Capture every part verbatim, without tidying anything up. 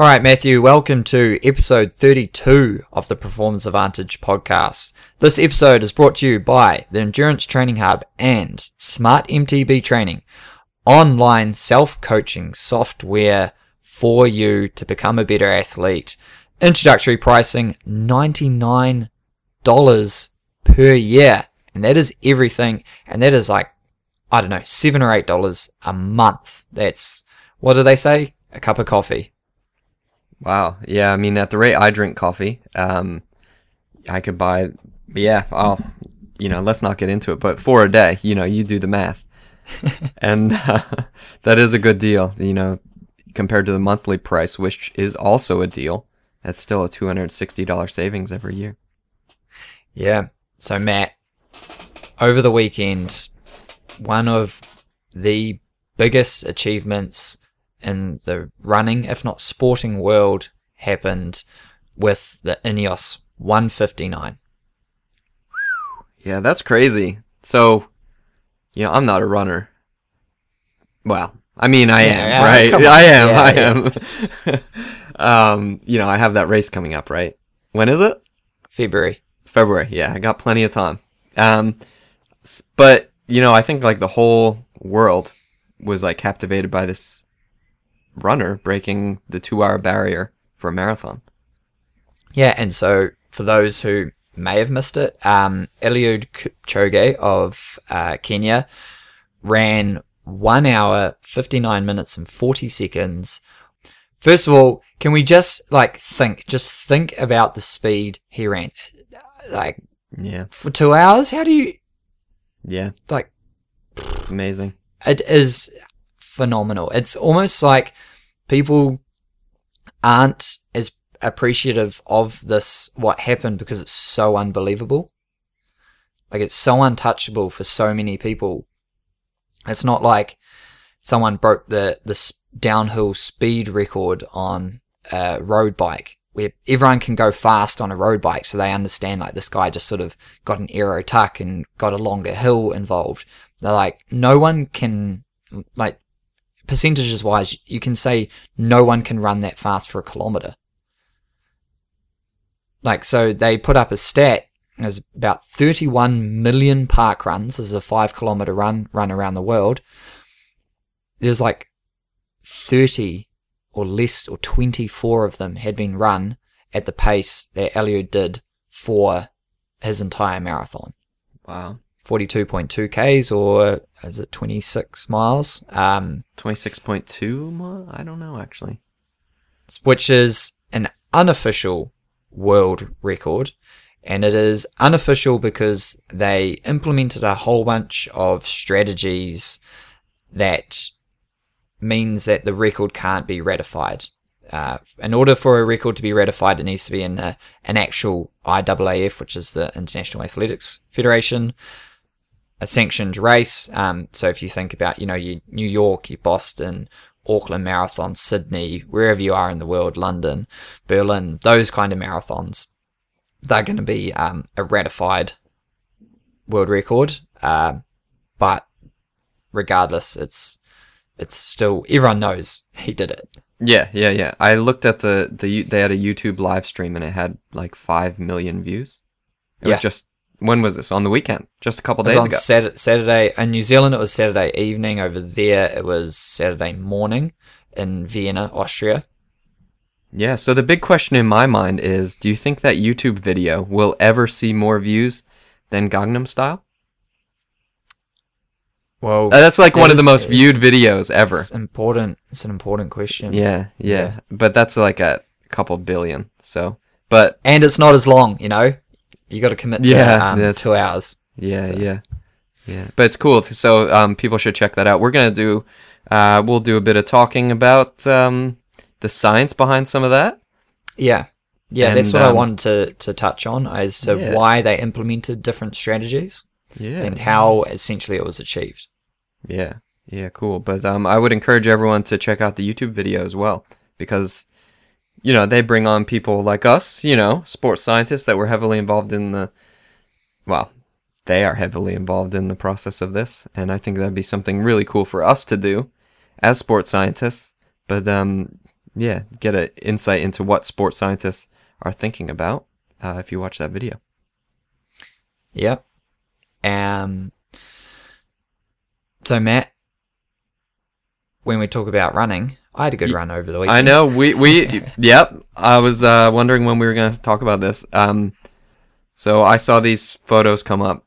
All right, Matthew, welcome to episode thirty-two of the Performance Advantage podcast. This episode is brought to you by the Endurance Training Hub and Smart M T B Training, online self-coaching software for you to become a better athlete. Introductory pricing, ninety-nine dollars per year, and that is everything, and that is like, I don't know, seven dollars or eight dollars a month. That's, what do they say? A cup of coffee. Wow. Yeah, I mean, at the rate I drink coffee, um, I could buy, yeah, I'll, you know, let's not get into it, but for a day, you know, you do the math. And uh, that is a good deal, you know, compared to the monthly price, which is also a deal. That's still a two hundred sixty dollars savings every year. Yeah. So, Matt, over the weekend, one of the biggest achievements in the running, if not sporting world, happened with the INEOS one fifty-nine. Yeah, that's crazy. So, you know, I'm not a runner. Well, I mean, I yeah, am, right? I am, yeah, I yeah. am. um, you know, I have that race coming up, right? When is it? February. February, yeah. I got plenty of time. Um, but, you know, I think, like, the whole world was, like, captivated by this runner breaking the two-hour barrier for a marathon. Yeah, and so for those who may have missed it, um, Eliud Kipchoge of uh, Kenya ran one hour, fifty-nine minutes and forty seconds. First of all, can we just, like, think, just think about the speed he ran. Like, yeah, for two hours? How do you... Yeah. Like... It's amazing. It is phenomenal. It's almost like people aren't as appreciative of this, what happened, because it's so unbelievable. Like, it's so untouchable for so many people. It's not like someone broke the, the downhill speed record on a road bike, where everyone can go fast on a road bike, so they understand, like, this guy just sort of got an aero tuck and got a longer hill involved. They're like, no one can, like, percentages wise, you can say no one can run that fast for a kilometre. Like, so they put up a stat, there's about thirty-one million park runs. This is a five kilometre run, run around the world. There's like thirty or less, or twenty-four of them had been run at the pace that Eliud did for his entire marathon. Wow. forty-two point two kays, or is it twenty-six miles? Um, twenty-six point two miles? I don't know, actually. Which is an unofficial world record, and it is unofficial because they implemented a whole bunch of strategies that means that the record can't be ratified. Uh, in order for a record to be ratified, it needs to be in a, an actual I A A F, which is the International Athletics Federation, a sanctioned race. Um, so if you think about, you know, your New York, your Boston, Auckland Marathon, Sydney, wherever you are in the world, London, Berlin, those kind of marathons, they're going to be um, a ratified world record. Uh, but regardless, it's it's still, everyone knows he did it. Yeah, yeah, yeah. I looked at the, the they had a YouTube live stream, and it had like five million views. It yeah. was just, when was this? On the weekend, just a couple of days ago. It was on Saturday, Saturday. In New Zealand, it was Saturday evening. Over there, it was Saturday morning in Vienna, Austria. Yeah, so the big question in my mind is, do you think that YouTube video will ever see more views than Gangnam Style? Well, uh, that's like one is, of the most viewed videos ever. It's important. It's an important question. Yeah, yeah, yeah. But that's like a couple billion. So, but and it's not as long, you know. You got to commit to yeah, um, two hours. Yeah, so. yeah, yeah. But it's cool. So, um, people should check that out. We're gonna do, uh, we'll do a bit of talking about um the science behind some of that. Yeah, yeah. And that's what um, I wanted to to touch on as to yeah. why they implemented different strategies. Yeah, and how essentially it was achieved. Yeah, yeah, cool. But um, I would encourage everyone to check out the YouTube video as well, because, you know, they bring on people like us, you know, sports scientists that were heavily involved in the, well, they are heavily involved in the process of this, and I think that'd be something really cool for us to do as sports scientists. But um, yeah, get an insight into what sports scientists are thinking about uh, if you watch that video. Yep. Um. So, Matt, when we talk about running, I had a good run over the weekend. I know. We, we yep. I was uh, wondering when we were going to talk about this. Um, so I saw these photos come up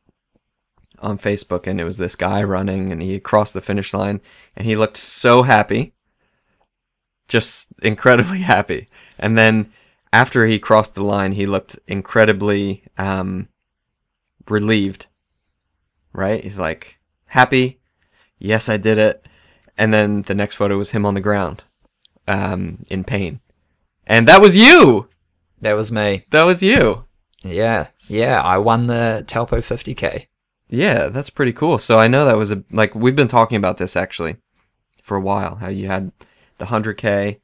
on Facebook, and it was this guy running, and he crossed the finish line, and he looked so happy, just incredibly happy. And then after he crossed the line, he looked incredibly um, relieved, right? He's like, happy, yes, I did it. And then the next photo was him on the ground, um, in pain. And that was you! That was me. That was you. Yeah. Yeah, I won the Taupo fifty K. Yeah, that's pretty cool. So I know that was a, like, we've been talking about this actually for a while, how you had the one hundred K,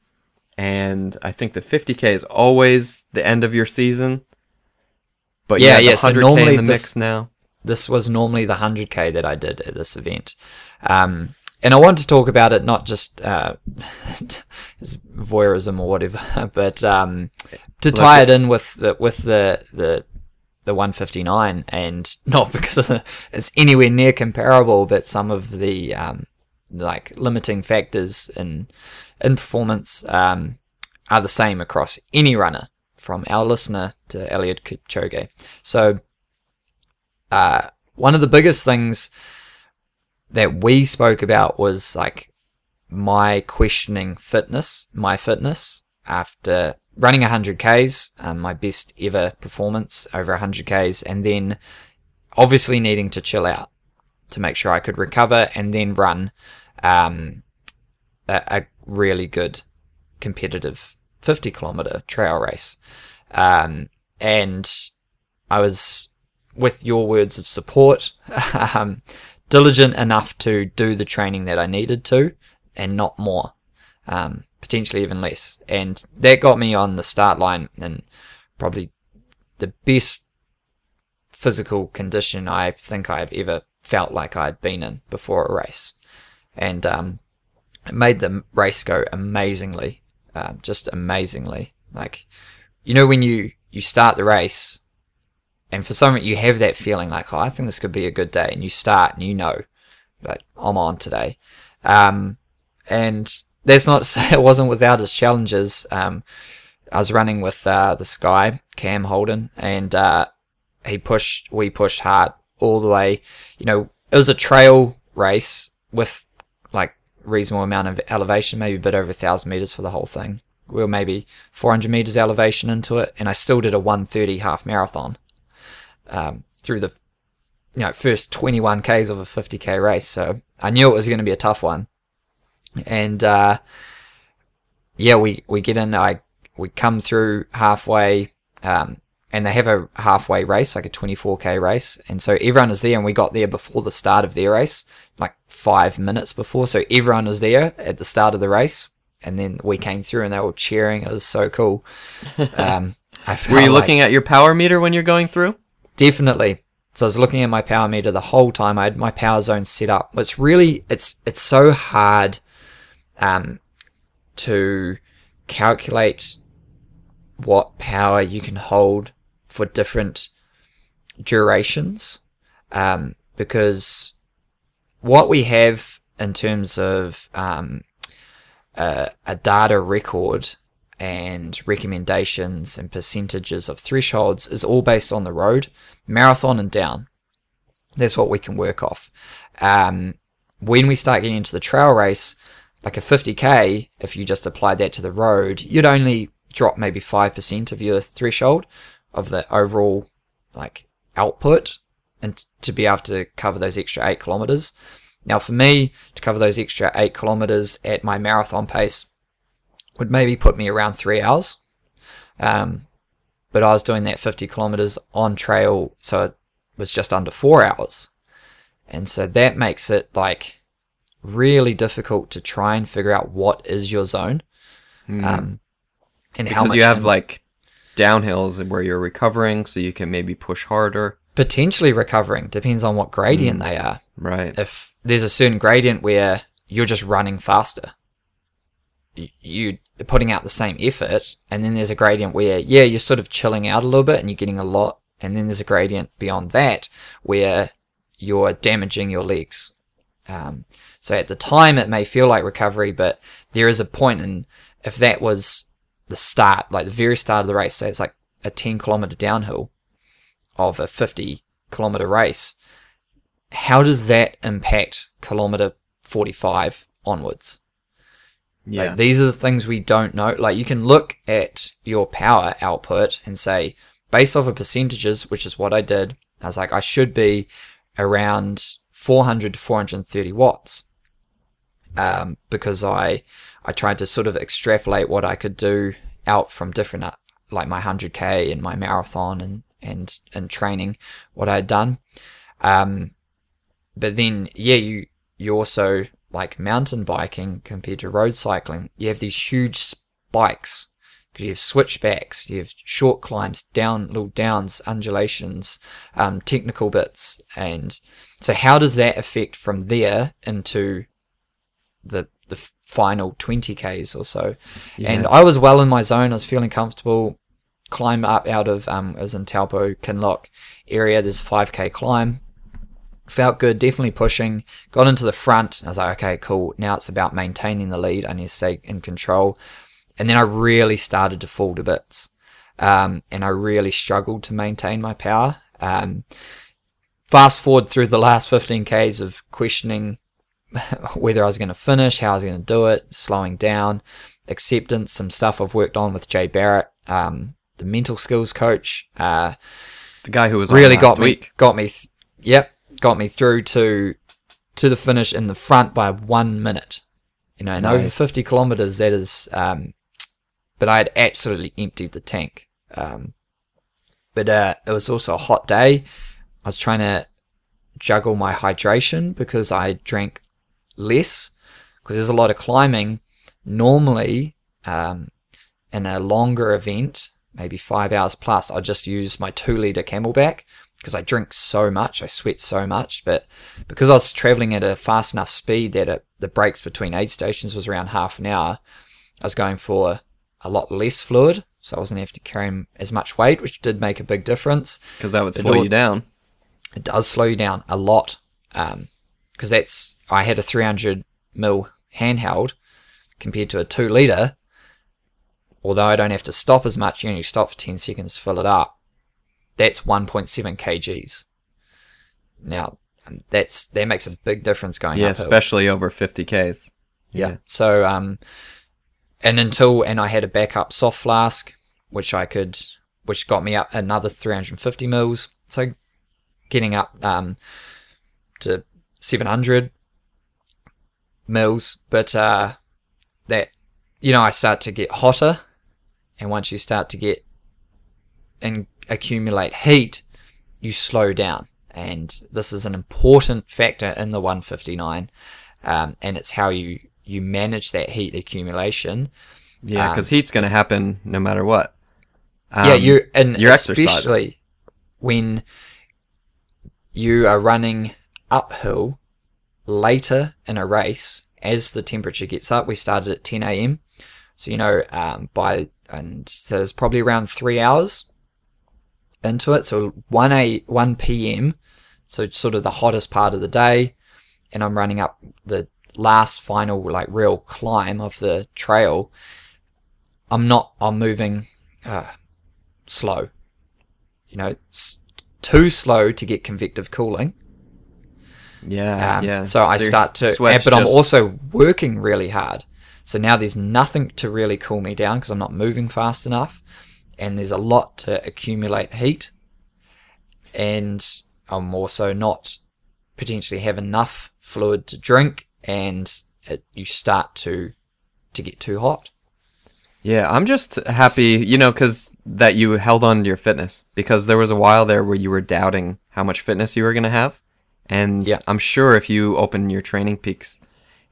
and I think the fifty K is always the end of your season. But yeah, yeah, the one hundred K so normally in the this, mix now. This was normally the one hundred K that I did at this event. Um, And I want to talk about it, not just uh, voyeurism or whatever, but um, to tie like, it in with the with the the, the one fifty-nine, and not because of the, it's anywhere near comparable, but some of the um, like limiting factors in in performance um, are the same across any runner, from our listener to Eliud Kipchoge. So uh, one of the biggest things that we spoke about was like my questioning fitness, my fitness after running one hundred Ks, um, my best ever performance over one hundred Ks, and then obviously needing to chill out to make sure I could recover and then run um, a, a really good competitive fifty kilometer trail race. Um, and I was, with your words of support, um, diligent enough to do the training that I needed to, and not more, um, potentially even less. And that got me on the start line in probably the best physical condition I think I've ever felt like I'd been in before a race. And um, it made the race go amazingly, uh, just amazingly. Like, you know, when you, you start the race, and for some reason you have that feeling like, oh, I think this could be a good day. And you start and you know, like, I'm on today. Um, and that's not to say it wasn't without its challenges. Um, I was running with uh, this guy, Cam Holden, and uh, he pushed, we pushed hard all the way. You know, it was a trail race with like reasonable amount of elevation, maybe a bit over a thousand meters for the whole thing. We were maybe four hundred meters elevation into it. And I still did a one thirty half marathon. Um, through the you know first twenty-one Ks of a fifty K race, so I knew it was going to be a tough one. And uh, yeah, we, we get in, I we come through halfway, um, and they have a halfway race, like a twenty-four K race, and so everyone is there, and we got there before the start of their race, like five minutes before, so everyone is there at the start of the race, and then we came through, and they were cheering. It was so cool. Um, I felt were you like, looking at your power meter when you're going through? Definitely. So I was looking at my power meter the whole time. I had my power zone set up. It's really, it's it's so hard um, to calculate what power you can hold for different durations, um, because what we have in terms of um, a, a data record and recommendations and percentages of thresholds is all based on the road, marathon and down. That's what we can work off. Um, when we start getting into the trail race, like a fifty K, if you just apply that to the road, you'd only drop maybe five percent of your threshold of the overall like output, and to be able to cover those extra eight kilometers. Now for me, to cover those extra eight kilometers at my marathon pace would maybe put me around three hours. Um, but I was doing that fifty kilometers on trail, so it was just under four hours. And so that makes it like really difficult to try and figure out what is your zone. Mm. Um, and because how much you have in- like downhills where you're recovering, so you can maybe push harder. Potentially recovering, depends on what gradient mm. they are. Right. If there's a certain gradient where you're just running faster, you're putting out the same effort, and then there's a gradient where, yeah, you're sort of chilling out a little bit and you're getting a lot, and then there's a gradient beyond that where you're damaging your legs. Um, so at the time it may feel like recovery, but there is a point, and if that was the start, like the very start of the race, say it's like a ten kilometer downhill of a fifty kilometer race, how does that impact kilometer forty-five onwards? Yeah. Like, these are the things we don't know. Like, you can look at your power output and say, based off of percentages, which is what I did, I was like, I should be around four hundred to four hundred thirty watts, um, because I I tried to sort of extrapolate what I could do out from different, uh, like my one hundred K and my marathon and, and, and training, what I had done. Um, but then, yeah, you, you also... like mountain biking compared to road cycling, you have these huge spikes because you have switchbacks, you have short climbs, down, little downs, undulations, um, technical bits. And so how does that affect from there into the the final twenty Ks or so? Yeah. And I was well in my zone. I was feeling comfortable. Climb up out of, um, it was in Taupo, Kinloch area. There's a five K climb. Felt good, definitely pushing, got into the front. I was like, okay, cool. Now it's about maintaining the lead. I need to stay in control. And then I really started to fall to bits. Um, and I really struggled to maintain my power. Um, fast forward through the last fifteen Ks of questioning whether I was going to finish, how I was going to do it, slowing down, acceptance, some stuff I've worked on with Jay Barrett, um, the mental skills coach. Uh, the guy who was really on last got week. me, got me, th- yep. got me through to to the finish in the front by one minute. You know, and nice. Over fifty kilometers, that is... Um, but I had absolutely emptied the tank. Um, but uh, it was also a hot day. I was trying to juggle my hydration because I drank less, because there's a lot of climbing. Normally, um, in a longer event, maybe five hours plus, I'll just use my two-litre Camelback, because I drink so much, I sweat so much, but because I was traveling at a fast enough speed that it, the breaks between aid stations was around half an hour, I was going for a lot less fluid, so I wasn't having to carry as much weight, which did make a big difference. Because that would slow all, you down. It does slow you down a lot, because um, that's, I had a three hundred mil handheld compared to a two litre, although I don't have to stop as much. You only stop for ten seconds, fill it up. That's one point seven kilograms. Now, that's that makes a big difference going up. Yeah, uphill. Especially over fifty Ks. Yeah. yeah. So, um, and until and I had a backup soft flask, which I could, which got me up another three hundred fifty mils. So, getting up um to seven hundred mils. But uh, that, you know, I start to get hotter, and once you start to get and accumulate heat, you slow down, and this is an important factor in the one fifty-nine, um, and it's how you you manage that heat accumulation. Yeah, because um, heat's going to happen no matter what. Um, yeah, you and you're especially exercising. When you are running uphill later in a race, as the temperature gets up. We started at ten a.m., so you know um, by and so there's probably around three hours. Into it, so one a one p m, so it's sort of the hottest part of the day, and I'm running up the last final like real climb of the trail. I'm not. I'm moving uh, slow. You know, it's too slow to get convective cooling. Yeah, um, yeah. So, so I start to, but just... I'm also working really hard. So now there's nothing to really cool me down because I'm not moving fast enough. And there's a lot to accumulate heat, and I'm also not potentially have enough fluid to drink, and it, you start to to get too hot. Yeah, I'm just happy, you know, because that you held on to your fitness, because there was a while there where you were doubting how much fitness you were going to have, and yeah. I'm sure if you open your Training Peaks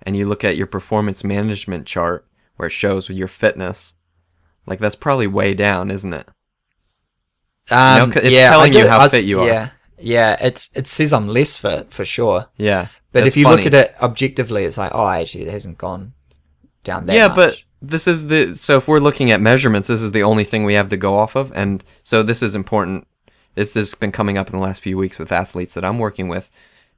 and you look at your performance management chart where it shows your fitness, like, that's probably way down, isn't it? Um, you know, it's yeah, telling you how was, fit you are. Yeah, yeah. It's, it says I'm less fit, for sure. Yeah. But if you funny. look at it objectively, it's like, oh, actually, it hasn't gone down that yeah, much. Yeah, but This is the so if we're looking at measurements, this is the only thing we have to go off of, and so this is important. This has been coming up in the last few weeks with athletes that I'm working with,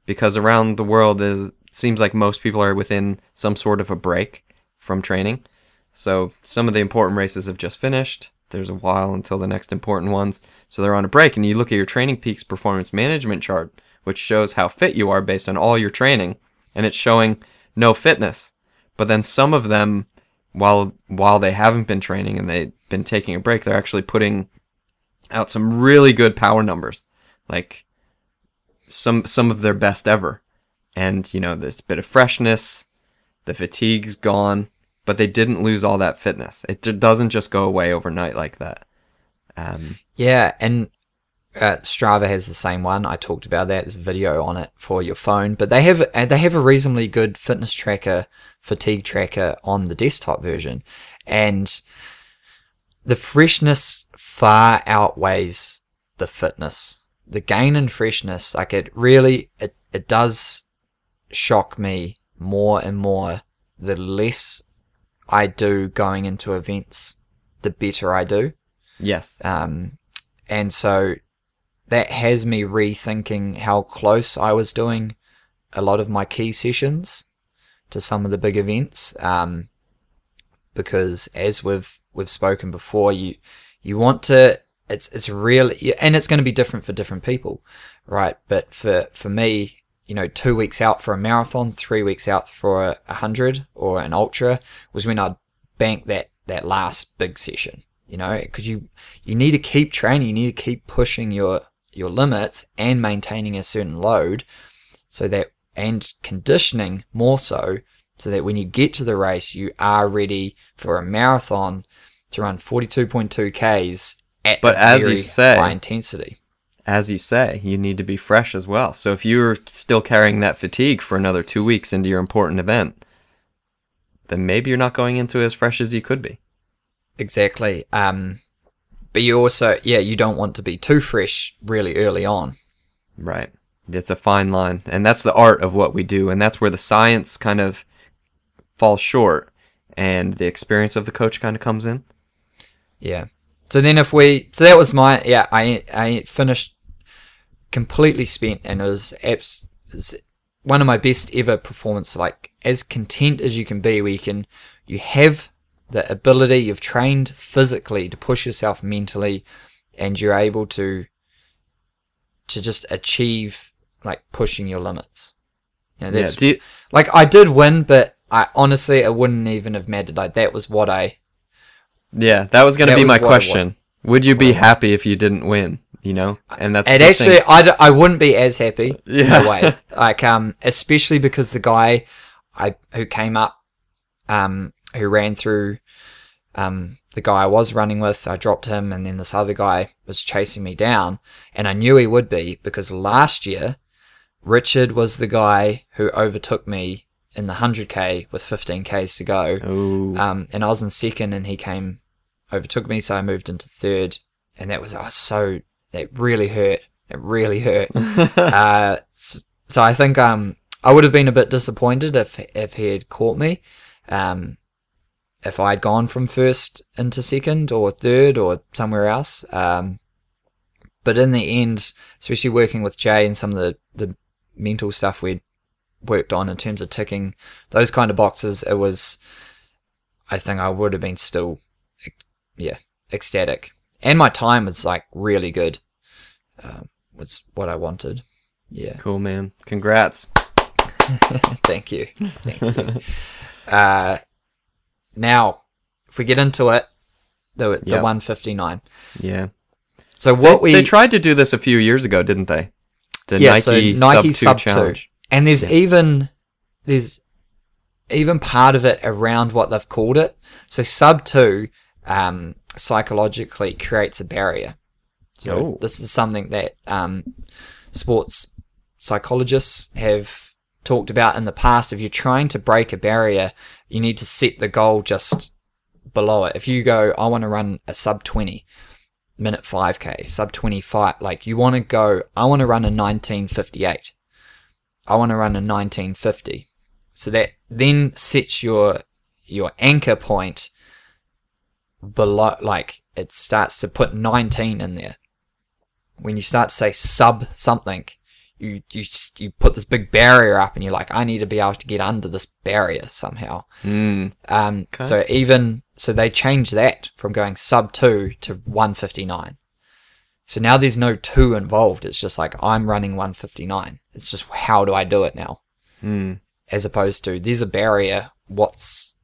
because around the world it seems like most people are within some sort of a break from training. So some of the important races have just finished. There's a while until the next important ones, so they're on a break. And you look at your Training Peaks performance management chart, which shows how fit you are based on all your training, and it's showing no fitness. But then some of them, while while they haven't been training and they've been taking a break, they're actually putting out some really good power numbers, like some some of their best ever. And, you know, there's a bit of freshness, the fatigue's gone, but they didn't lose all that fitness. It doesn't just go away overnight like that. Um, yeah, and uh, Strava has the same one. I talked about that. There's a video on it for your phone. But they have they have a reasonably good fitness tracker, fatigue tracker on the desktop version. And the freshness far outweighs the fitness. The gain in freshness, like it really, it, it does shock me more and more the less I do going into events, the better I do. Yes. Um, and so that has me rethinking how close I was doing a lot of my key sessions to some of the big events. Um, because as we've we've spoken before, you you want to. It's it's really, and it's going to be different for different people, right? But for for me, you know, two weeks out for a marathon, three weeks out for a hundred or an ultra was when I'd bank that, that last big session, you know, because you, you need to keep training. You need to keep pushing your, your limits and maintaining a certain load so that, and conditioning more so, so that when you get to the race, you are ready for a marathon to run forty-two point two Ks at but as very you say, high intensity. As you say, you need to be fresh as well. So if you're still carrying that fatigue for another two weeks into your important event, then maybe you're not going into it as fresh as you could be. Exactly. Um, but you also, yeah, you don't want to be too fresh really early on. Right. It's a fine line. And that's the art of what we do. And that's where the science kind of falls short and the experience of the coach kind of comes in. Yeah. So then if we, so that was my, yeah, I I finished completely spent, and it was, abs, it was one of my best ever performance, like as content as you can be, where you can, you have the ability, you've trained physically to push yourself mentally, and you're able to, to just achieve like pushing your limits. You know, that's, yeah, do you- like I did win, but I honestly, it wouldn't even have mattered. Like that was what I, Yeah, that was going to be my question. Would you be happy if you didn't win? You know, and that's and actually, I, d- I wouldn't be as happy. Yeah. No way. Like, um, especially because the guy, I who came up, um, who ran through, um, the guy I was running with, I dropped him, and then this other guy was chasing me down, and I knew he would be because last year, Richard was the guy who overtook me in the one hundred K with fifteen Ks to go. Ooh. Um, and I was in second and he came, overtook me, so I moved into third. And that was, oh, so, that really hurt. It really hurt. uh, so, so I think um, I would have been a bit disappointed if if he had caught me, um, if I had gone from first into second or third or somewhere else. Um, but in the end, especially working with Jay and some of the, the mental stuff we'd worked on in terms of ticking those kind of boxes, it was, I think I would have been still, yeah, ecstatic. And my time was like really good, um, was what I wanted. Yeah. Cool, man. Congrats. Thank you. Thank you. uh, now, if we get into it, the, the yep. one fifty-nine. Yeah. So what they, we... They tried to do this a few years ago, didn't they? The yeah, Nike, so Nike Sub two Challenge. Two. And there's yeah. even there's even part of it around what they've called it. So sub two um, psychologically creates a barrier. So Ooh. This is something that um, sports psychologists have talked about in the past. If you're trying to break a barrier, you need to set the goal just below it. If you go, I want to run a sub twenty minute five K, sub twenty-five, like you want to go, I want to run a nineteen fifty-eight. I want to run a nineteen fifty. So that then sets your your anchor point below, like it starts to put nineteen in there. When you start to say sub something, you you you put this big barrier up, and you're like, I need to be able to get under this barrier somehow. Mm. Um, okay. So even so, they changed that from going sub two to one fifty-nine. So now there's no two involved. It's just like, I'm running one fifty-nine. It's just, how do I do it now? Mm. As opposed to, there's a barrier. What's,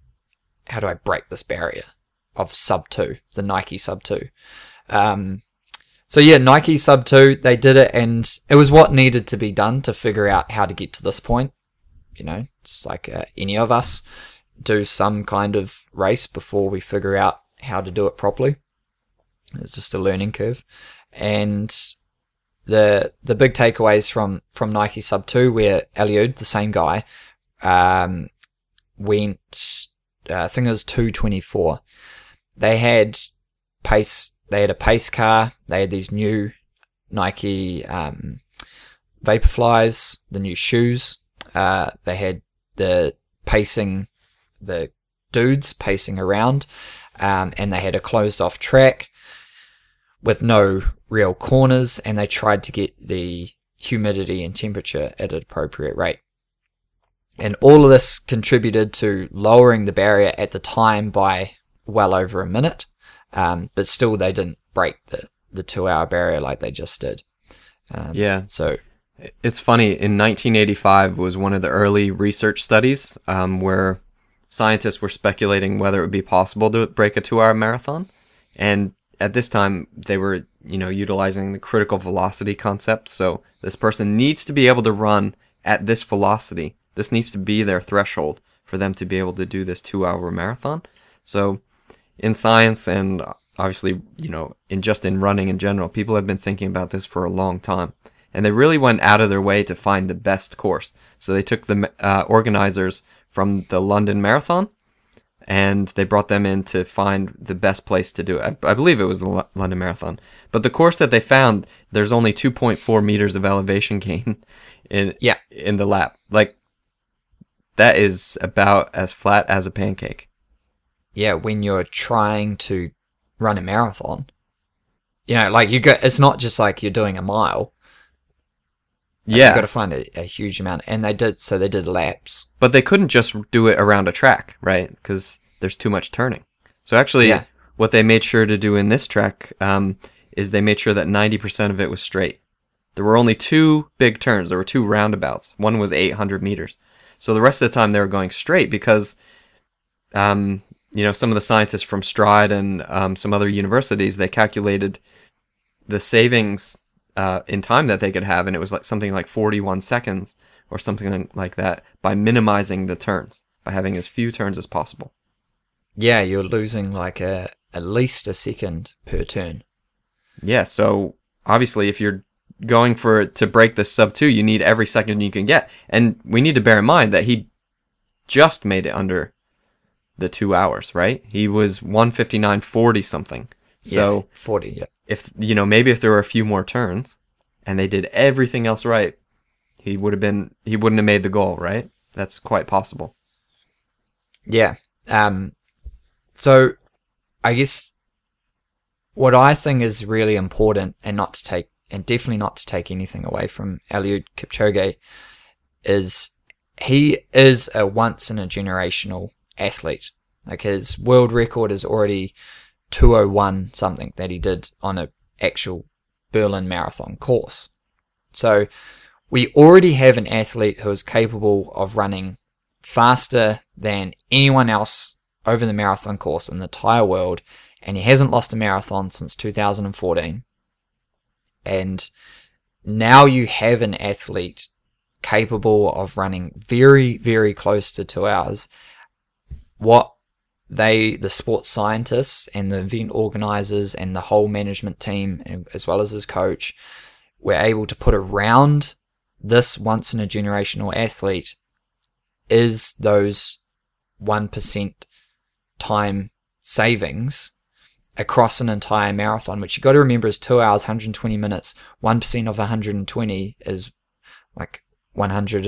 how do I break this barrier of sub two, the Nike sub two? Um, so yeah, Nike sub two, they did it, and it was what needed to be done to figure out how to get to this point. You know, it's like uh, any of us do some kind of race before we figure out how to do it properly. It's just a learning curve. And the the big takeaways from, from Nike sub two, where Eliud, the same guy, um, went, uh, I think it was two twenty-four. They had pace, they had a pace car, they had these new Nike um, Vaporflies, the new shoes. Uh, they had the pacing, the dudes pacing around, um, and they had a closed off track with no real corners, and they tried to get the humidity and temperature at an appropriate rate. And all of this contributed to lowering the barrier at the time by well over a minute, um, but still they didn't break the, the two-hour barrier like they just did. Um, yeah. So it's funny, in nineteen eighty-five was one of the early research studies um, where scientists were speculating whether it would be possible to break a two-hour marathon, and at this time, they were, you know, utilizing the critical velocity concept. So this person needs to be able to run at this velocity. This needs to be their threshold for them to be able to do this two-hour marathon. So in science, and obviously, you know, in just in running in general, people have been thinking about this for a long time. And they really went out of their way to find the best course. So they took the uh, organizers from the London Marathon, and they brought them in to find the best place to do it. I, I believe it was the L- London Marathon. But the course that they found, there's only two point four meters of elevation gain in yeah. in the lap. Like, that is about as flat as a pancake. Yeah, when you're trying to run a marathon, you know, like, you go, it's not just like you're doing a mile. Like, yeah, you've got to find a, a huge amount, and they did. So they did laps, but they couldn't just do it around a track, right? Because there's too much turning. So actually, yeah. what they made sure to do in this track um, is they made sure that ninety percent of it was straight. There were only two big turns. There were two roundabouts. One was eight hundred meters. So the rest of the time they were going straight because, um, you know, some of the scientists from Stride and um, some other universities, they calculated the savings Uh, in time that they could have, and it was like something like forty-one seconds or something like that by minimizing the turns, by having as few turns as possible. Yeah, you're losing like a at least a second per turn. Yeah, so obviously if you're going for to break this sub two, you need every second you can get, and we need to bear in mind that he just made it under the two hours, right? He was one fifty-nine forty something. So yeah, forty, yeah. If, you know, maybe if there were a few more turns and they did everything else right, he would have been, he wouldn't have made the goal, right? That's quite possible. Yeah. Um, so I guess what I think is really important, and not to take, and definitely not to take anything away from Eliud Kipchoge, is he is a once in a generational athlete. Like, his world record is already two oh one something that he did on an actual Berlin Marathon course. So we already have an athlete who is capable of running faster than anyone else over the marathon course in the entire world, and he hasn't lost a marathon since two thousand fourteen. And now you have an athlete capable of running very, very close to two hours. What they, the sports scientists and the event organizers and the whole management team, as well as his coach, were able to put around this once-in-a-generational athlete is those one percent time savings across an entire marathon, which you got to remember is two hours, one hundred twenty minutes. one percent of one hundred twenty is like one hundred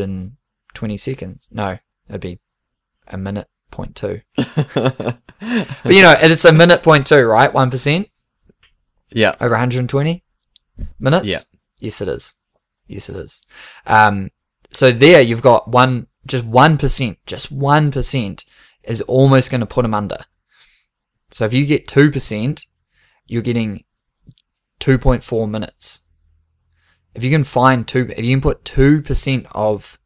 twenty seconds. No, it'd be a minute point two. But you know, it's a minute point two, right? One percent. Yeah. Over one hundred twenty minutes. Yeah. Yes, it is. Yes, it is. Um, so there you've got one, just one percent, just one percent is almost going to put them under. So if you get two percent, you're getting two point four minutes. If you can find two, if you can put two percent of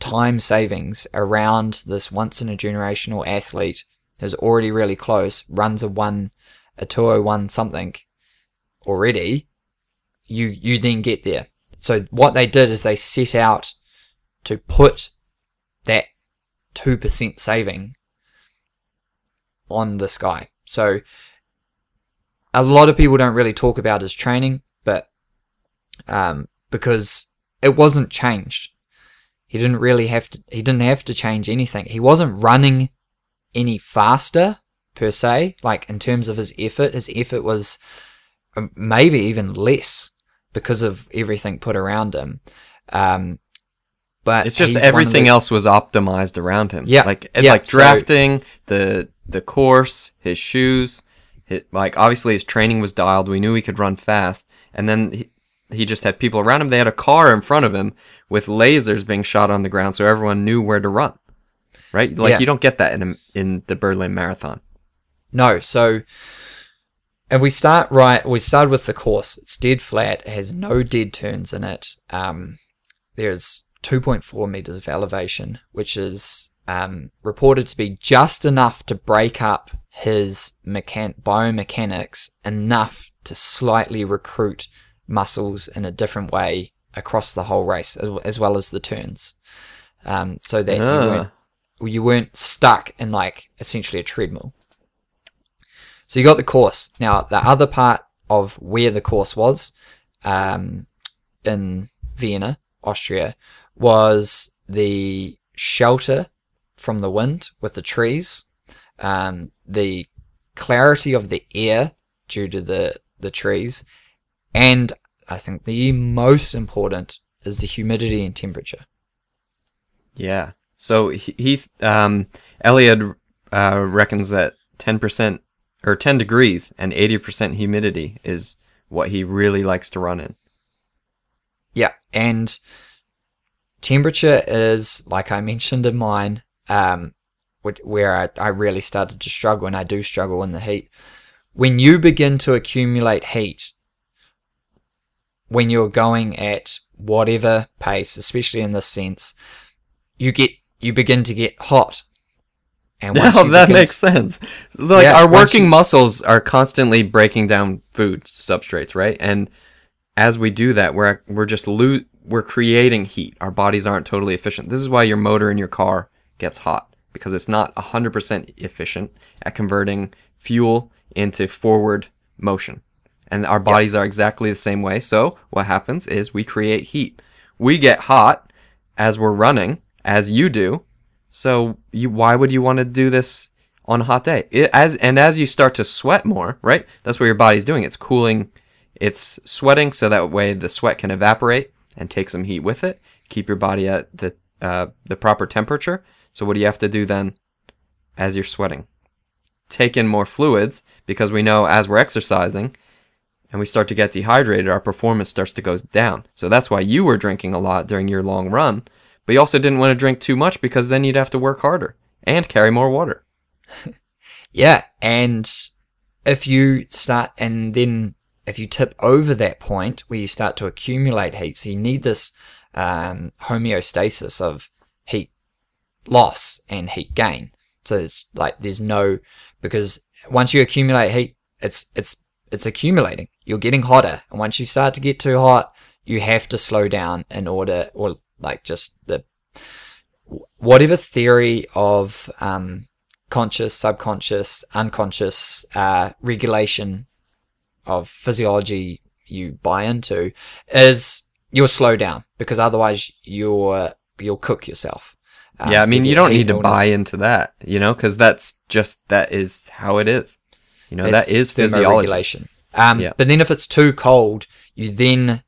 time savings around this once in a generational athlete who's already really close, runs a one, a two oh one something already, you you then get there. So what they did is they set out to put that two percent saving on this guy. So a lot of people don't really talk about his training, but um, because it wasn't changed. He didn't really have to, he didn't have to change anything. He wasn't running any faster per se, like in terms of his effort. His effort was maybe even less because of everything put around him. Um, but it's just everything the, else was optimized around him. Yeah. Like, yeah, like drafting, so, the, the course, his shoes, his, like obviously his training was dialed. We knew he could run fast. And then he, he just had people around him. They had a car in front of him with lasers being shot on the ground, so everyone knew where to run, right? Like, yeah. You don't get that in a, in the Berlin Marathon. No. So, and we start right. We start with the course. It's dead flat. It has no dead turns in it. Um, there's two point four meters of elevation, which is um, reported to be just enough to break up his mechan- biomechanics enough to slightly recruit muscles in a different way across the whole race, as well as the turns, um, so that uh. you, weren't, you weren't stuck in like essentially a treadmill. So you got the course. Now the other part of where the course was, um, in Vienna, Austria, was the shelter from the wind with the trees, um, the clarity of the air due to the the trees. And I think the most important is the humidity and temperature. Yeah. So he, um, Eliud uh, reckons that ten percent or ten degrees and eighty percent humidity is what he really likes to run in. Yeah. And temperature is, like I mentioned in mine, um, where I, I really started to struggle, and I do struggle in the heat. When you begin to accumulate heat, when you're going at whatever pace, especially in this sense, you get you begin to get hot. And once no, that makes to, sense. Like yeah, our working you, muscles are constantly breaking down food substrates, right? And as we do that, we're we're just lo- we're creating heat. Our bodies aren't totally efficient. This is why your motor in your car gets hot, because it's not one hundred percent efficient at converting fuel into forward motion. And our bodies yep. are exactly the same way. So what happens is we create heat. We get hot as we're running, as you do. So you, why would you want to do this on a hot day? It, as and as you start to sweat more, right? That's what your body's doing. It's cooling. It's sweating, so that way the sweat can evaporate and take some heat with it. Keep your body at the uh, the proper temperature. So what do you have to do then as you're sweating? Take in more fluids, because we know as we're exercising and we start to get dehydrated, our performance starts to go down. So that's why you were drinking a lot during your long run, but you also didn't want to drink too much, because then you'd have to work harder and carry more water. Yeah, and if you start, and then if you tip over that point where you start to accumulate heat, so you need this um, homeostasis of heat loss and heat gain. So it's like there's no, because once you accumulate heat, it's it's it's accumulating. You're getting hotter, and once you start to get too hot, you have to slow down in order, or like just the whatever theory of um, conscious, subconscious, unconscious uh, regulation of physiology you buy into is you'll slow down, because otherwise you're you'll cook yourself. Um, yeah, I mean you don't need to buy into that, you know, because that's just that is how it is. You know, that is physiology. Um, yeah. But then if it's too cold, you then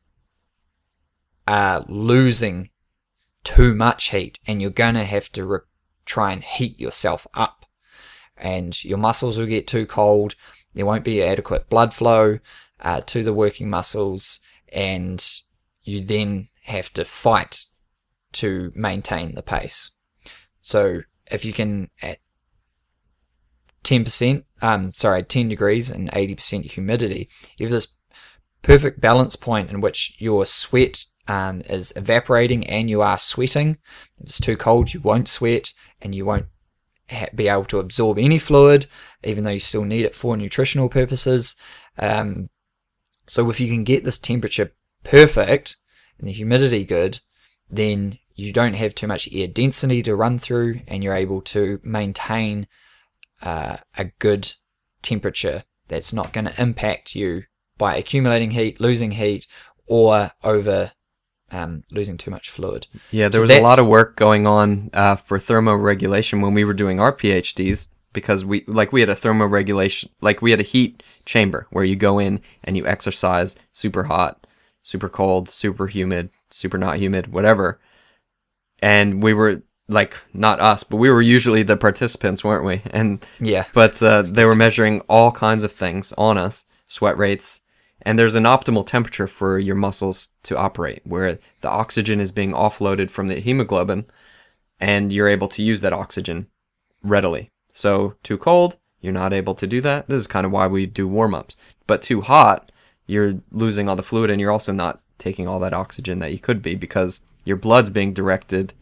are losing too much heat, and you're going to have to re- try and heat yourself up, and your muscles will get too cold. There won't be adequate blood flow uh, to the working muscles, and you then have to fight to maintain the pace. So if you can at ten percent, um, sorry, ten degrees and eighty percent humidity, you have this perfect balance point in which your sweat um, is evaporating and you are sweating. If it's too cold, you won't sweat and you won't ha- be able to absorb any fluid, even though you still need it for nutritional purposes. Um, so if you can get this temperature perfect and the humidity good, then you don't have too much air density to run through, and you're able to maintain uh, a good temperature that's not going to impact you by accumulating heat, losing heat, or over um, losing too much fluid. Yeah, there so was a lot of work going on uh, for thermoregulation when we were doing our PhDs, because we like we had a thermoregulation, like we had a heat chamber where you go in and you exercise super hot, super cold, super humid, super not humid, whatever. And we were like, not us, but we were usually the participants, weren't we? And yeah, but uh, they were measuring all kinds of things on us, sweat rates. And there's an optimal temperature for your muscles to operate, where the oxygen is being offloaded from the hemoglobin, and you're able to use that oxygen readily. So too cold, you're not able to do that. This is kind of why we do warm-ups. But too hot, you're losing all the fluid, and you're also not taking all that oxygen that you could be, because your blood's being directed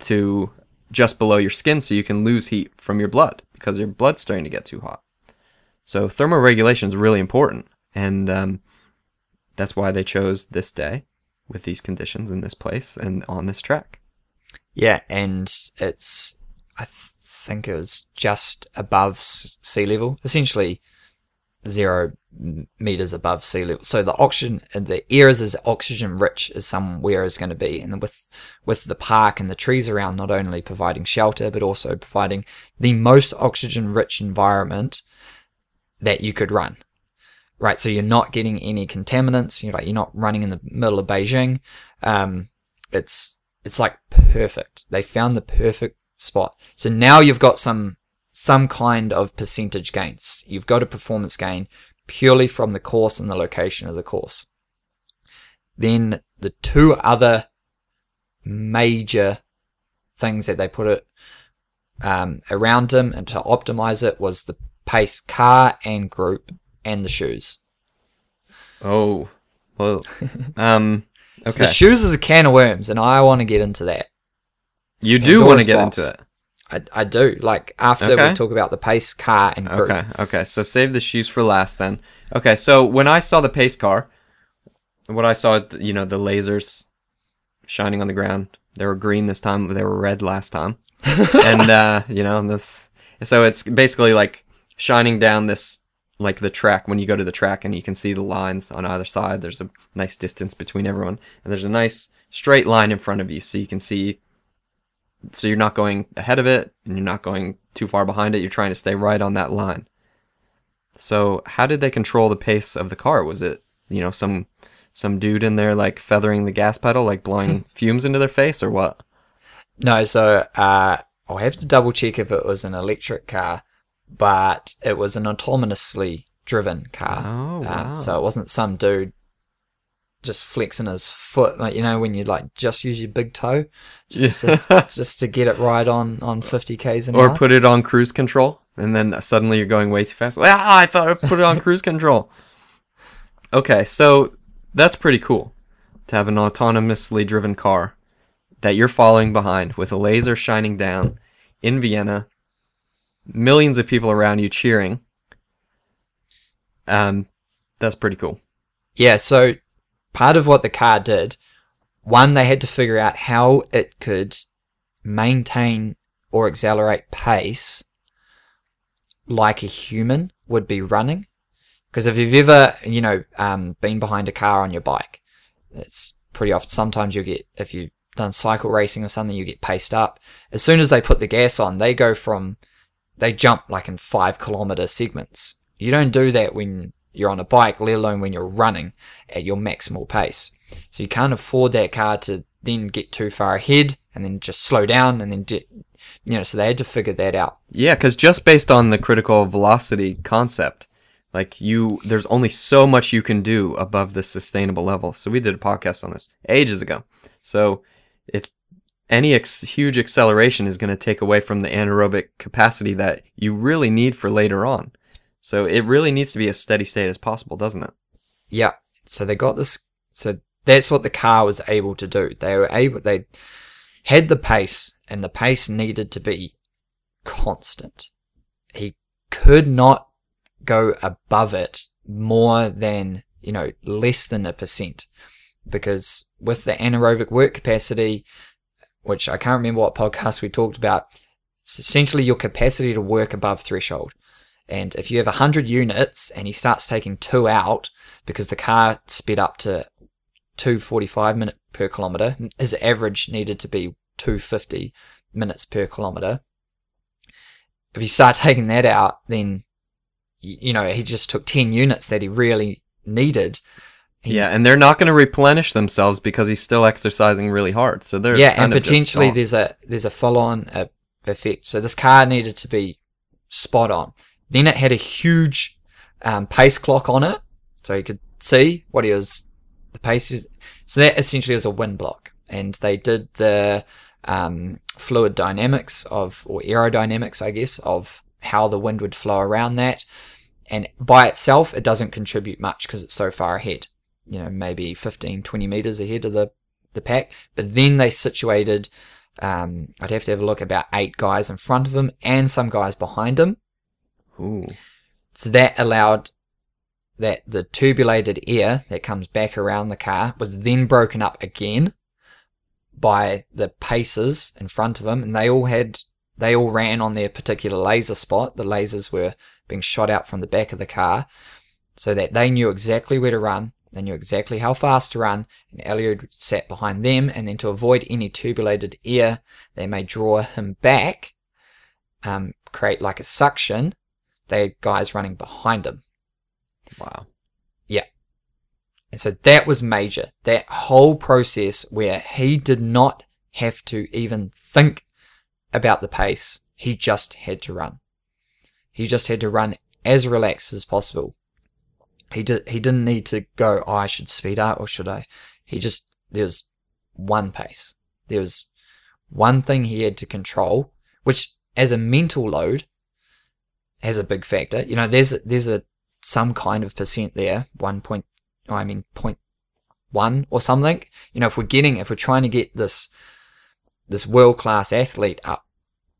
to just below your skin, so you can lose heat from your blood because your blood's starting to get too hot. So thermoregulation is really important. And um, that's why they chose this day with these conditions in this place and on this track. Yeah, and it's, I th- think it was just above s- sea level, essentially zero meters above sea level. So the oxygen, the air is as oxygen rich as somewhere is going to be. And with with the park and the trees around, not only providing shelter, but also providing the most oxygen rich environment that you could run. Right, so you're not getting any contaminants. You're like you're not running in the middle of Beijing. Um, it's it's like perfect. They found the perfect spot. So now you've got some some kind of percentage gains. You've got a performance gain purely from the course and the location of the course. Then the two other major things that they put it um, around them and to optimize it was the pace car and group. And the shoes. Oh, well. Um, okay. So the shoes is a can of worms, and I want to get into that. You it's do want to get box. into it. I, I do. Like after okay. we talk about the pace car and group. Okay. Okay. So save the shoes for last, then. Okay. So when I saw the pace car, what I saw is you know the lasers shining on the ground. They were green this time. They were red last time. and uh, you know this. So it's basically like shining down this. Like the track, when you go to the track and you can see the lines on either side, there's a nice distance between everyone, and there's a nice straight line in front of you, so you can see, so you're not going ahead of it and you're not going too far behind it. You're trying to stay right on that line. So how did they control the pace of the car? Was it, you know, some some dude in there like feathering the gas pedal, like blowing fumes into their face, or what? No, so uh, I'll have to double check if it was an electric car, but it was an autonomously driven car. Oh, wow. Um, so it wasn't some dude just flexing his foot, like, you know, when you like just use your big toe just to, just to get it right on, on fifty kays an hour. Or put it on cruise control, and then suddenly you're going way too fast. Like, ah, I thought I put it on cruise control. Okay, so that's pretty cool to have an autonomously driven car that you're following behind with a laser shining down in Vienna. Millions of people around you cheering. Um, that's pretty cool. Yeah, so part of what the car did, one, they had to figure out how it could maintain or accelerate pace like a human would be running. Because if you've ever, you know, um, been behind a car on your bike, it's pretty often. Sometimes you'll get, if you've done cycle racing or something, you get paced up. As soon as they put the gas on, they go from... They jump like in five kilometer segments. You don't do that when you're on a bike, let alone when you're running at your maximal pace. So you can't afford that car to then get too far ahead and then just slow down and then de- you know, so they had to figure that out. Yeah, because just based on the critical velocity concept, like you, there's only so much you can do above the sustainable level. So we did a podcast on this ages ago. So it, any ex- huge acceleration is going to take away from the anaerobic capacity that you really need for later on. So it really needs to be as steady state as possible, doesn't it? Yeah. So they got this. So that's what the car was able to do. They were able, they had the pace, and the pace needed to be constant. He could not go above it more than, you know, less than a percent, because with the anaerobic work capacity, which I can't remember what podcast we talked about, it's essentially your capacity to work above threshold. And if you have one hundred units and he starts taking two out because the car sped up to two forty-five minutes per kilometre, his average needed to be two fifty minutes per kilometre. If you start taking that out, then, you know, he just took ten units that he really needed. He, yeah, and they're not going to replenish themselves because he's still exercising really hard. So they're yeah, kind and of potentially there's a there's a follow-on uh, effect. So this car needed to be spot on. Then it had a huge um, pace clock on it, so you could see what he was, the pace is. So that essentially was a win block, and they did the um, fluid dynamics of, or aerodynamics, I guess, of how the wind would flow around that. And by itself, it doesn't contribute much because it's so far ahead, you know, maybe fifteen, twenty meters ahead of the, the pack. But then they situated, um, I'd have to have a look, about eight guys in front of him and some guys behind him. Ooh. So that allowed that the turbulated air that comes back around the car was then broken up again by the paces in front of them, and they all had they all ran on their particular laser spot. The lasers were being shot out from the back of the car, so that they knew exactly where to run, they knew exactly how fast to run, and Eliud sat behind them, and then to avoid any turbulated air, they may draw him back, um, create like a suction. They had guys running behind him. Wow. Yeah. And so that was major. That whole process where he did not have to even think about the pace. He just had to run. He just had to run as relaxed as possible. He did, he didn't need to go, oh, I should speed up or should I? He just, there was one pace. There was one thing he had to control, which as a mental load, as a big factor, you know, there's a, there's a some kind of percent there, one point, I mean point one or something. You know, if we're getting, if we're trying to get this this world class athlete up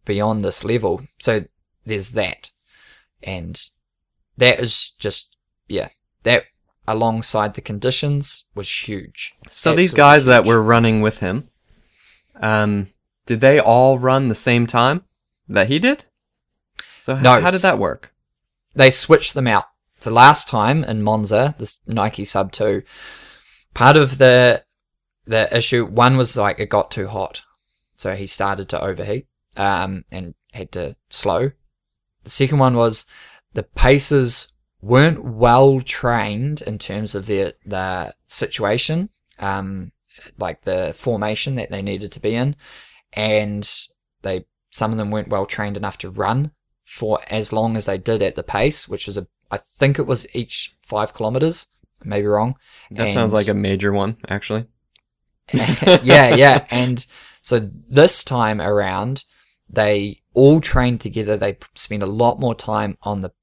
beyond this level, so there's that, and that is just yeah, that alongside the conditions was huge. So Absolutely these guys huge. That were running with him, um, did they all run the same time that he did? So how, no, how did that work? They switched them out. So last time in Monza, this Nike Sub two, part of the the issue, one was like it got too hot. So he started to overheat um, and had to slow. The second one was the paces weren't well trained in terms of their, their situation, um, like the formation that they needed to be in. And they some of them weren't well trained enough to run for as long as they did at the pace, which was a, I think it was each five kilometers, maybe wrong. That and, sounds like a major one, actually. yeah, yeah. And so this time around, they all trained together. They spent a lot more time on the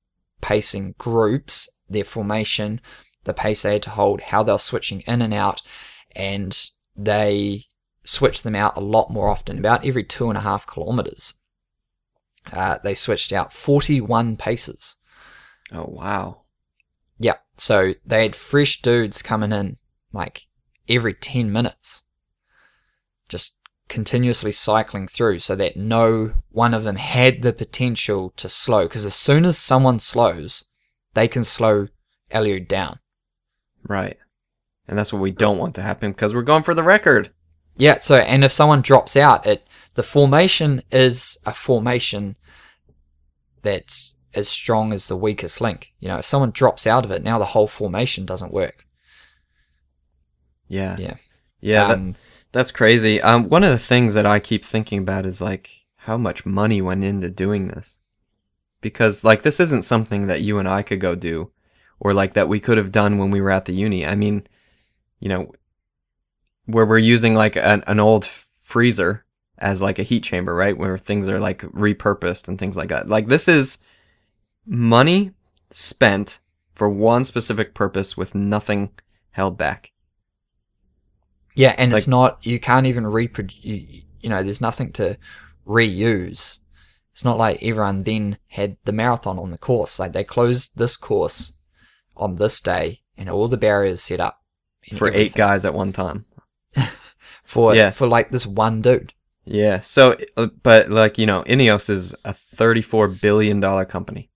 pacing groups, their formation, the pace they had to hold, how they were switching in and out, and they switched them out a lot more often, about every two and a half kilometers. Uh, they switched out forty-one paces. Oh, wow. Yeah. So they had fresh dudes coming in like every ten minutes, just continuously cycling through so that no one of them had the potential to slow. Because as soon as someone slows, they can slow Eliud down. Right. And that's what we don't want to happen because we're going for the record. Yeah. So, and if someone drops out, it, the formation is a formation that's as strong as the weakest link. You know, if someone drops out of it, now the whole formation doesn't work. Yeah. Yeah. Yeah. Um, that, that's crazy. Um, one of the things that I keep thinking about is like how much money went into doing this. Because, like, this isn't something that you and I could go do, or, like, that we could have done when we were at the uni. I mean, you know, where we're using, like, an, an old freezer as, like, a heat chamber, right? Where things are, like, repurposed and things like that. Like, this is money spent for one specific purpose with nothing held back. Yeah, and like, it's not, you can't even reproduce, you, you know, there's nothing to reuse. It's not like everyone then had the marathon on the course. Like, they closed this course on this day and all the barriers set up. For everything. Eight guys at one time. for, yeah. for like this one dude. Yeah. So, but like, you know, INEOS is a thirty-four billion dollars company.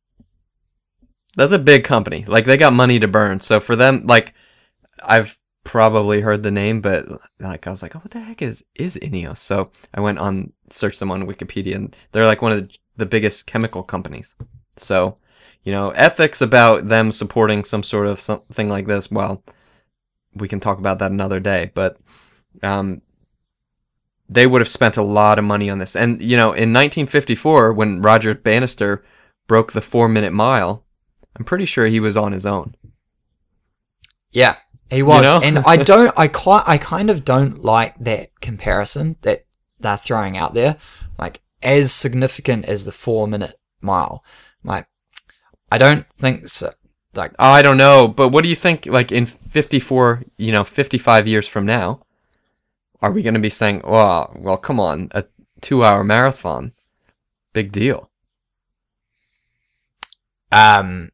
That's a big company. Like, they got money to burn. So for them, like, I've probably heard the name, but like, I was like, oh, what the heck is, is INEOS? So I went on, searched them on Wikipedia, and they're like one of the, the biggest chemical companies. So, you know, ethics about them supporting some sort of something like this, well, we can talk about that another day, but um, they would have spent a lot of money on this. And, you know, in nineteen fifty-four, when Roger Bannister broke the four-minute mile, I'm pretty sure he was on his own. Yeah. He was, you know? And I don't, I quite, I kind of don't like that comparison that they're throwing out there, like as significant as the four minute mile. Like, I don't think so. Like, I don't know, but what do you think? Like in fifty-four, you know, fifty-five years from now, are we going to be saying, "Oh, well, come on, a two-hour marathon, big deal"? Um,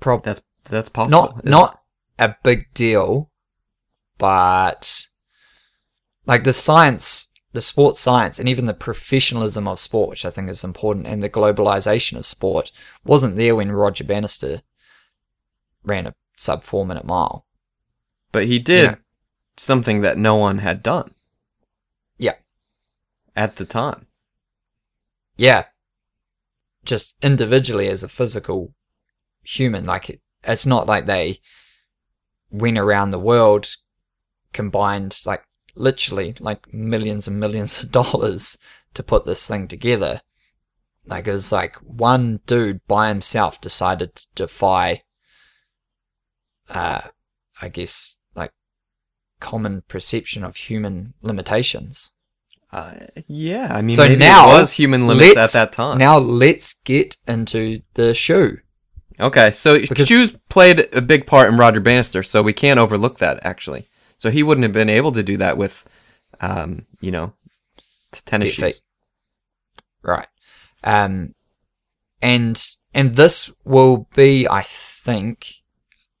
probably that's. That's possible. Not not it? a big deal, but like the science, the sports science, and even the professionalism of sport, which I think is important, and the globalization of sport wasn't there when Roger Bannister ran a sub four minute mile. But he did you know? something that no one had done. Yeah. At the time. Yeah. Just individually as a physical human, like it. It's not like they went around the world, combined like literally like millions and millions of dollars to put this thing together. Like it was like one dude by himself decided to defy, uh, I guess, like common perception of human limitations. Uh, yeah, I mean, so maybe now it was human limits at that time. Now let's get into the shoe. Okay, so because shoes played a big part in Roger Bannister, so we can't overlook that, actually. So he wouldn't have been able to do that with, um, you know, tennis shoes. Feet. Right. Um, and and this will be, I think,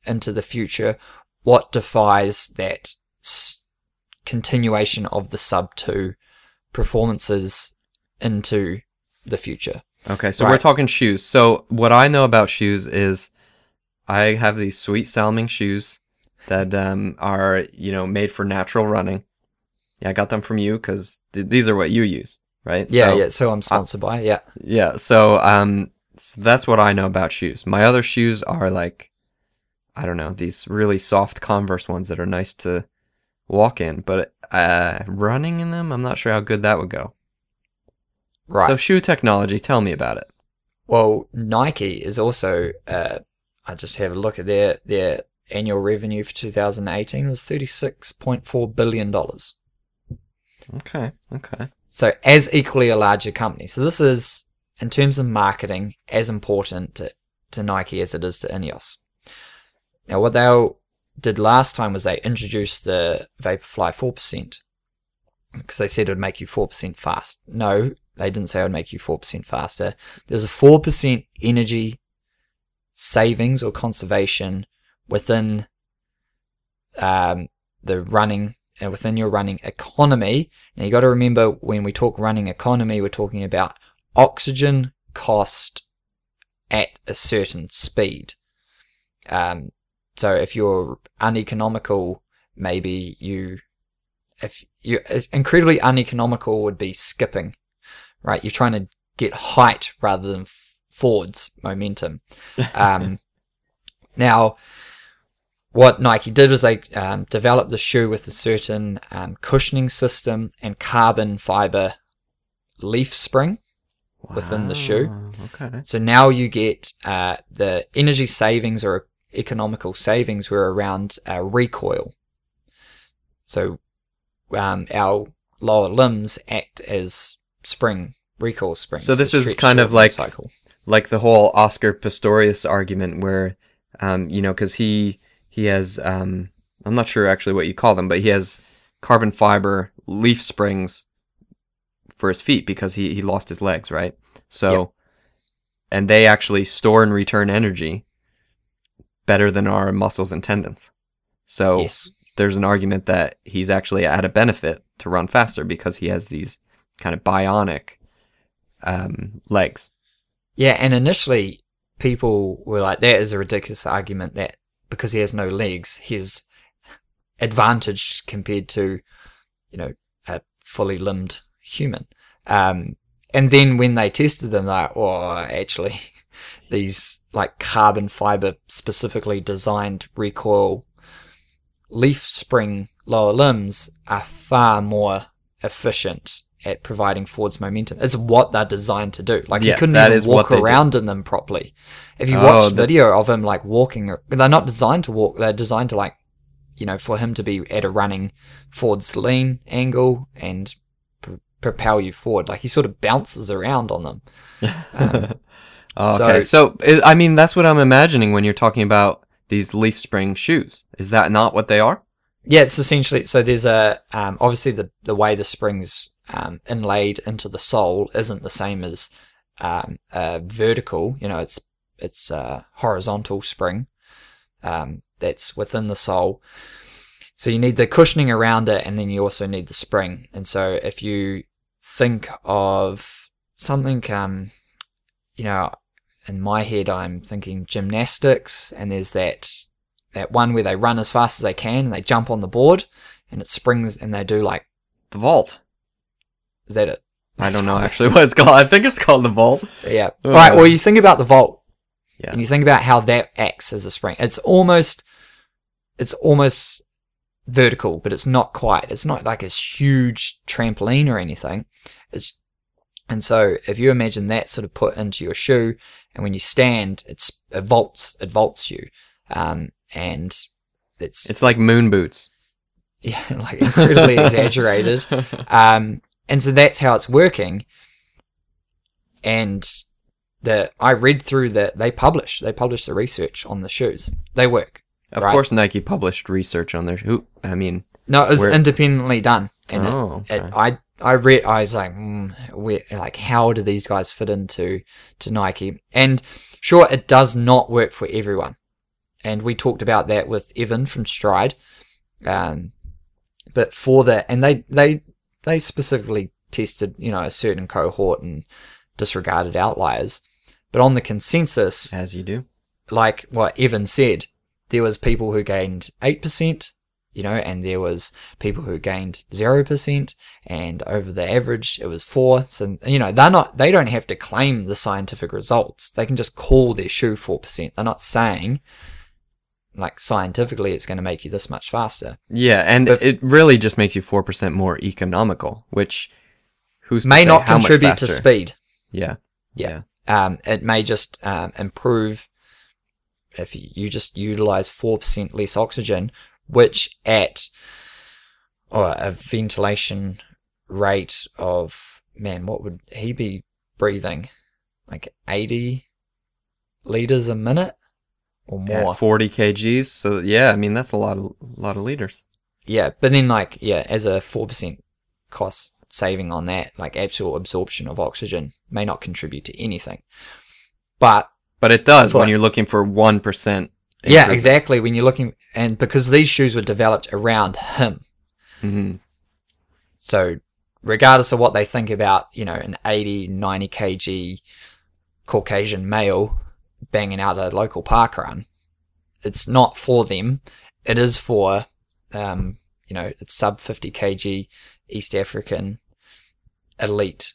into the future, what defies that s- continuation of the sub two performances into the future. Okay, so right. We're talking shoes. So what I know about shoes is I have these sweet Salming shoes that um, are, you know, made for natural running. Yeah, I got them from you because th- these are what you use, right? Yeah, so, yeah, so I'm sponsored uh, by, yeah. Yeah, so, um, so that's what I know about shoes. My other shoes are like, I don't know, these really soft Converse ones that are nice to walk in, but uh, running in them, I'm not sure how good that would go. Right. So shoe technology, tell me about it. Well, Nike is also, uh, I just have a look at their, their annual revenue for two thousand eighteen was thirty-six point four billion dollars. Okay, okay. So as equally a larger company. So this is, in terms of marketing, as important to, to Nike as it is to INEOS. Now, what they did last time was they introduced the Vaporfly four percent because they said it would make you four percent fast. No. They didn't say it would make you four percent faster. There's a four percent energy savings or conservation within um, the running and within your running economy. Now, you got to remember when we talk running economy, we're talking about oxygen cost at a certain speed. Um, so if you're uneconomical, maybe you, if you, incredibly uneconomical would be skipping. Right, you're trying to get height rather than f- forwards momentum. Um, now, what Nike did was they um, developed the shoe with a certain um, cushioning system and carbon fiber leaf spring wow. within the shoe. Okay. So now you get uh, the energy savings or economical savings were around uh, recoil. So um, our lower limbs act as spring, recoil springs. So this is kind of like cycle. like the whole Oscar Pistorius argument where, um, you know, because he, he has, um, I'm not sure actually what you call them, but he has carbon fiber leaf springs for his feet because he, he lost his legs, right? So, yep. And they actually store and return energy better than our muscles and tendons. So yes. There's an argument that he's actually at a benefit to run faster because he has these kind of bionic um, legs. Yeah, and initially people were like, that is a ridiculous argument that because he has no legs, he's advantaged compared to, you know, a fully limbed human. Um, and then when they tested them, they're like, oh, actually, these like carbon fiber specifically designed recoil leaf spring lower limbs are far more efficient at providing forwards momentum. It's what they're designed to do. Like yeah, you couldn't even walk around do. in them properly. If you oh, watch the... video of him like walking, they're not designed to walk. They're designed to like, you know, for him to be at a running forwards lean angle and pr- propel you forward. Like he sort of bounces around on them. Um, oh, okay. So, so I mean, that's what I'm imagining when you're talking about these leaf spring shoes. Is that not what they are? Yeah, it's essentially, so there's a, um, obviously the, the way the springs Um, inlaid into the sole isn't the same as um, a vertical, you know, it's it's a horizontal spring um, that's within the sole. So you need the cushioning around it, and then you also need the spring. And so if you think of something, um, you know, in my head I'm thinking gymnastics, and there's that that one where they run as fast as they can, and they jump on the board, and it springs, and they do like the vault. Is that it? That's I don't know actually what it's called. I think it's called the vault. Yeah. All right. Well, you think about the vault, yeah. and you think about how that acts as a spring. It's almost, it's almost vertical, but it's not quite. It's not like this huge trampoline or anything. It's, and so if you imagine that sort of put into your shoe, and when you stand, it's it vaults. It vaults you, um, and it's it's like moon boots. Yeah, like incredibly exaggerated. Um. And so that's how it's working. And the I read through that they publish they publish the research on the shoes. They work. Of right? course, Nike published research on their shoe. I mean, no, it was where... independently done. And oh, it, okay. it, I I read. I was like, mm, where, like, how do these guys fit into to Nike? And sure, it does not work for everyone. And we talked about that with Evan from Stride. Um, but for the and they they. They specifically tested, you know, a certain cohort and disregarded outliers. But on the consensus... As you do. Like what Evan said, there was people who gained eight percent, you know, and there was people who gained zero percent, and over the average, it was four. So, you know, they're not, they don't have to claim the scientific results. They can just call their shoe four percent. They're not saying... like scientifically it's going to make you this much faster. Yeah, and but it really just makes you four percent more economical, which who's may not contribute to speed. Yeah. Yeah. yeah. Um, it may just um, improve if you just utilize four percent less oxygen, which at or a ventilation rate of, man, what would he be breathing? Like eighty liters a minute? Or more. At forty kilograms, so yeah, I mean that's a lot of a lot of liters. Yeah, but then like yeah, as a four percent cost saving on that, like absolute absorption of oxygen may not contribute to anything, but but it does but, when you're looking for one percent. Yeah, exactly. When you're looking, and because these shoes were developed around him, mm-hmm. so regardless of what they think about, you know, an eighty, ninety kilogram Caucasian male banging out a local park run, it's not for them. It is for um you know, it's sub fifty kilogram East African elite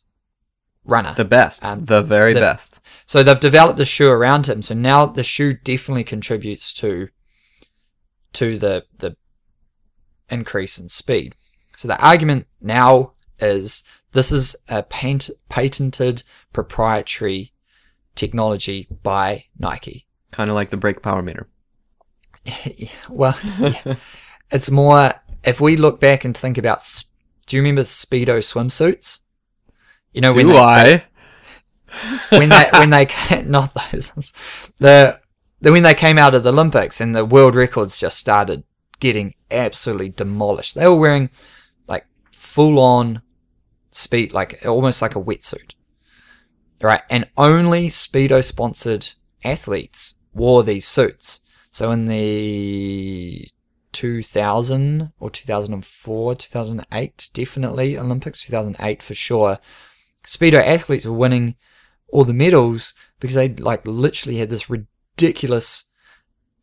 runner, the best, um, the very the, best. So they've developed the shoe around him, so now the shoe definitely contributes to to the the increase in speed. So the argument now is This is a paint, patented proprietary technology by Nike. Kind of like the brake power meter. Well, yeah. It's more, if we look back and think about, do you remember Speedo swimsuits? You know, do when they, I? They, when they, when they, not those, the, the, when they came out of the Olympics and the world records just started getting absolutely demolished. They were wearing like full on speed, like almost like a wetsuit. Right. And only Speedo sponsored athletes wore these suits. So in the two thousand or two thousand four, two thousand eight, definitely Olympics, two thousand eight for sure, Speedo athletes were winning all the medals because they like literally had this ridiculous,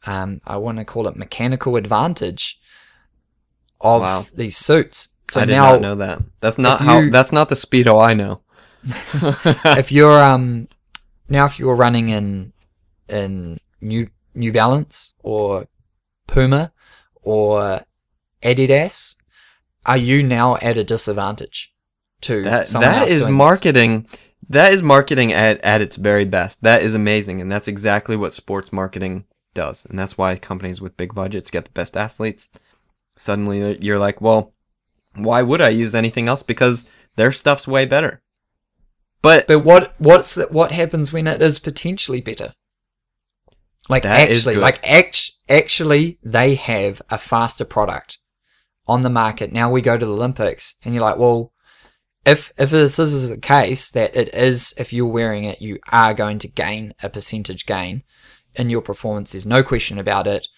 um, I want to call it mechanical advantage of wow. these suits. So I did now, not know that. That's not how. You, that's not the Speedo I know. If you're um now, if you're running in in New New Balance or Puma or Adidas, are you now at a disadvantage to that, someone that else is doing marketing this? That is marketing at, at its very best. That is amazing, and that's exactly what sports marketing does, and that's why companies with big budgets get the best athletes. Suddenly you're like, well, why would I use anything else, because their stuff's way better. But but what what's the, what happens when it is potentially better? Like actually, like act, actually, they have a faster product on the market. Now we go to the Olympics, and you're like, well, if if this is the case that it is, if you're wearing it, you are going to gain a percentage gain in your performance. There's no question about it.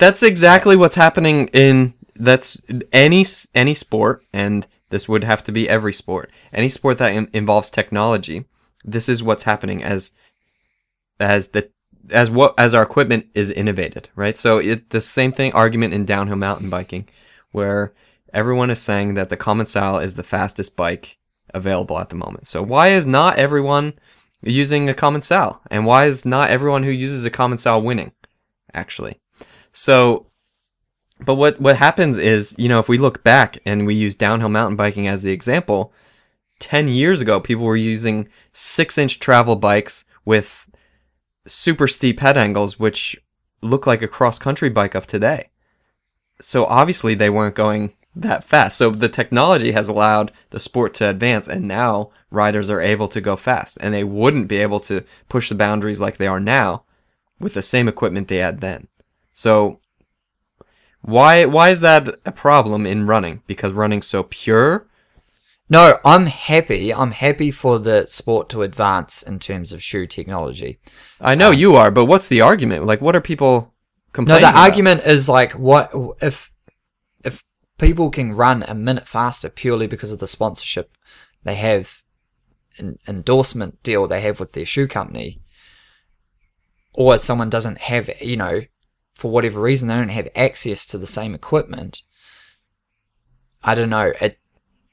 That's exactly what's happening in that's any any sport, and this would have to be every sport. Any sport that in, involves technology, this is what's happening as. as the as what as our equipment is innovated, right? So it the same thing argument in downhill mountain biking, where everyone is saying that the Commencal is the fastest bike available at the moment. So why is not everyone using a Commencal, and why is not everyone who uses a Commencal winning, actually? So but what what happens is, you know, if we look back and we use downhill mountain biking as the example, ten years ago people were using six inch travel bikes with super steep head angles, which look like a cross-country bike of today. So obviously they weren't going that fast. So the technology has allowed the sport to advance, and now riders are able to go fast, and they wouldn't be able to push the boundaries like they are now with the same equipment they had then. So why why is that a problem in running? Because running's so pure? No, I'm happy. I'm happy for the sport to advance in terms of shoe technology. I know um, you are, but what's the argument? Like, what are people complaining about? No, the about? argument is like, what if if people can run a minute faster purely because of the sponsorship they have, an endorsement deal they have with their shoe company, or if someone doesn't have, you know, for whatever reason, they don't have access to the same equipment. I don't know. It.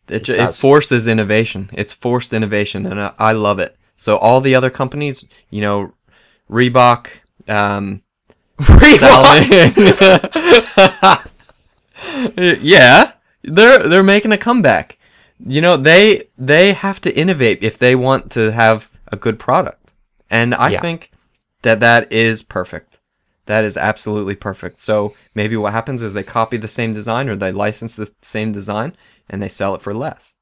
It, it forces innovation. It's forced innovation, and I, I love it. So all the other companies, you know, Reebok, um, Reebok. Salming, yeah, they're they're making a comeback. You know, they they have to innovate if they want to have a good product, and I yeah. think that that is perfect. That is absolutely perfect. So maybe what happens is they copy the same design, or they license the same design, and they sell it for less.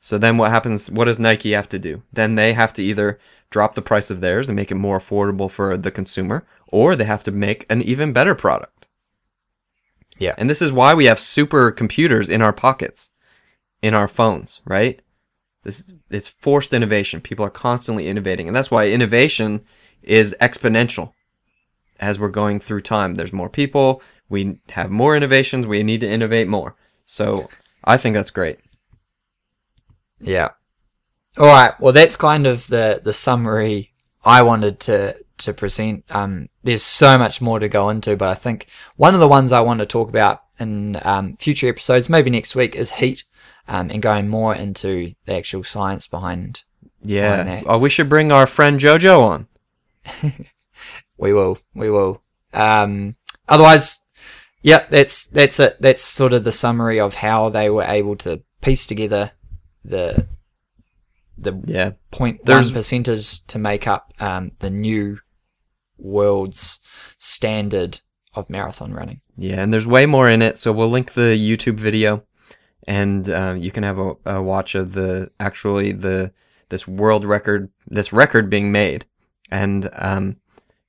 So then what happens, what does Nike have to do? Then they have to either drop the price of theirs and make it more affordable for the consumer, or they have to make an even better product. Yeah. And this is why we have supercomputers in our pockets, in our phones, right? This it's forced innovation. People are constantly innovating, and that's why innovation is exponential. As we're going through time, there's more people, we have more innovations, we need to innovate more. So I think that's great. Yeah. All right. Well, that's kind of the, the summary I wanted to, to present. Um, there's so much more to go into, but I think one of the ones I want to talk about in um, future episodes, maybe next week, is heat, um, and going more into the actual science behind, yeah. behind that. Oh, we should bring our friend JoJo on. We will. We will. Um, otherwise, yeah, that's that's it. That's sort of the summary of how they were able to piece together the the yeah. zero point one percenters to make up um, the new world's standard of marathon running. Yeah, and there's way more in it. So we'll link the YouTube video, and uh, you can have a, a watch of the actually the this world record, this record being made, and um,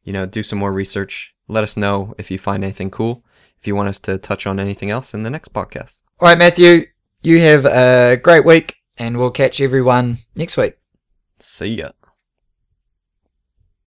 you know, do some more research. Let us know if you find anything cool, if you want us to touch on anything else in the next podcast. All right, Matthew, you have a great week, and we'll catch everyone next week. See ya.